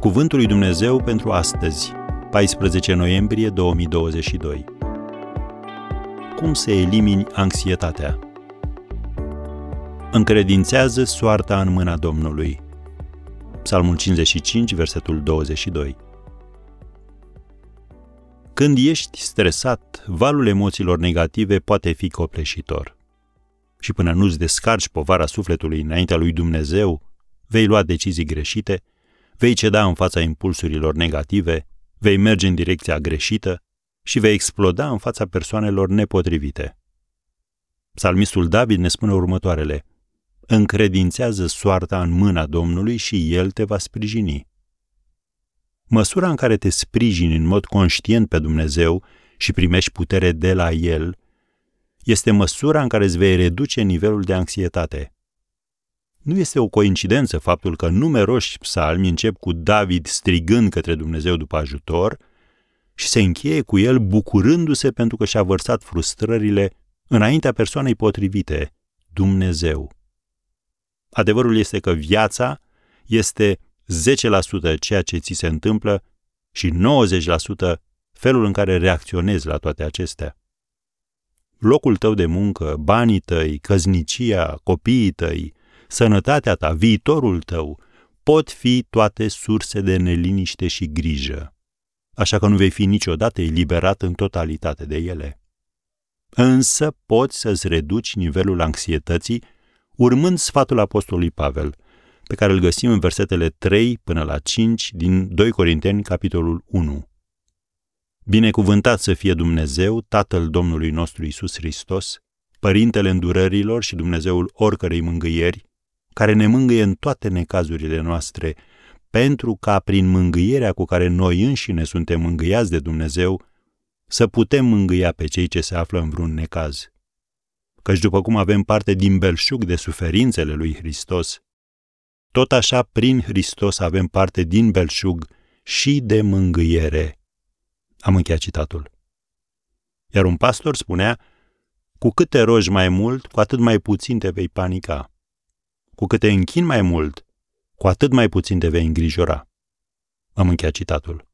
Cuvântul lui Dumnezeu pentru astăzi, 14 noiembrie 2022. Cum să elimini anxietatea? Încredințează soarta în mâna Domnului. Psalmul 55, versetul 22. Când ești stresat, valul emoțiilor negative poate fi copleșitor. Și până nu-ți descarci povara sufletului înaintea lui Dumnezeu, vei lua decizii greșite, vei ceda în fața impulsurilor negative, vei merge în direcția greșită și vei exploda în fața persoanelor nepotrivite. Psalmistul David ne spune următoarele: încredințează soarta în mâna Domnului și El te va sprijini. Măsura în care te sprijini în mod conștient pe Dumnezeu și primești putere de la El, este măsura în care îți vei reduce nivelul de anxietate. Nu este o coincidență faptul că numeroși psalmi încep cu David strigând către Dumnezeu după ajutor și se încheie cu el bucurându-se pentru că și-a vărsat frustrările înaintea persoanei potrivite, Dumnezeu. Adevărul este că viața este 10% ceea ce ți se întâmplă și 90% felul în care reacționezi la toate acestea. Locul tău de muncă, banii tăi, căznicia, copiii tăi, sănătatea ta, viitorul tău, pot fi toate surse de neliniște și grijă, așa că nu vei fi niciodată eliberat în totalitate de ele. Însă poți să-ți reduci nivelul anxietății urmând sfatul apostolului Pavel, pe care îl găsim în versetele 3 până la 5 din 2 Corinteni, capitolul 1. Binecuvântat să fie Dumnezeu, Tatăl Domnului nostru Iisus Hristos, Părintele îndurărilor și Dumnezeul oricărei mângâieri, care ne mângâie în toate necazurile noastre, pentru ca prin mângâierea cu care noi înșine suntem mângâiați de Dumnezeu, să putem mângâia pe cei ce se află în vreun necaz. Căci după cum avem parte din belșug de suferințele lui Hristos, tot așa prin Hristos avem parte din belșug și de mângâiere. Am încheiat citatul. Iar un pastor spunea: cu cât te rogi mai mult, cu atât mai puțin te vei panica. Cu cât te închini mai mult, cu atât mai puțin te vei îngrijora. Am încheiat citatul.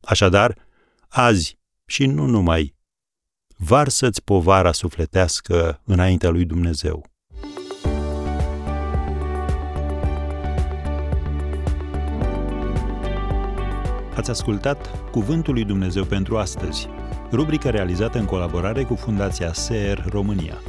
Așadar, azi și nu numai, varsă-ți povara sufletească înaintea lui Dumnezeu. Ați ascultat Cuvântul lui Dumnezeu pentru astăzi, rubrica realizată în colaborare cu Fundația SER România.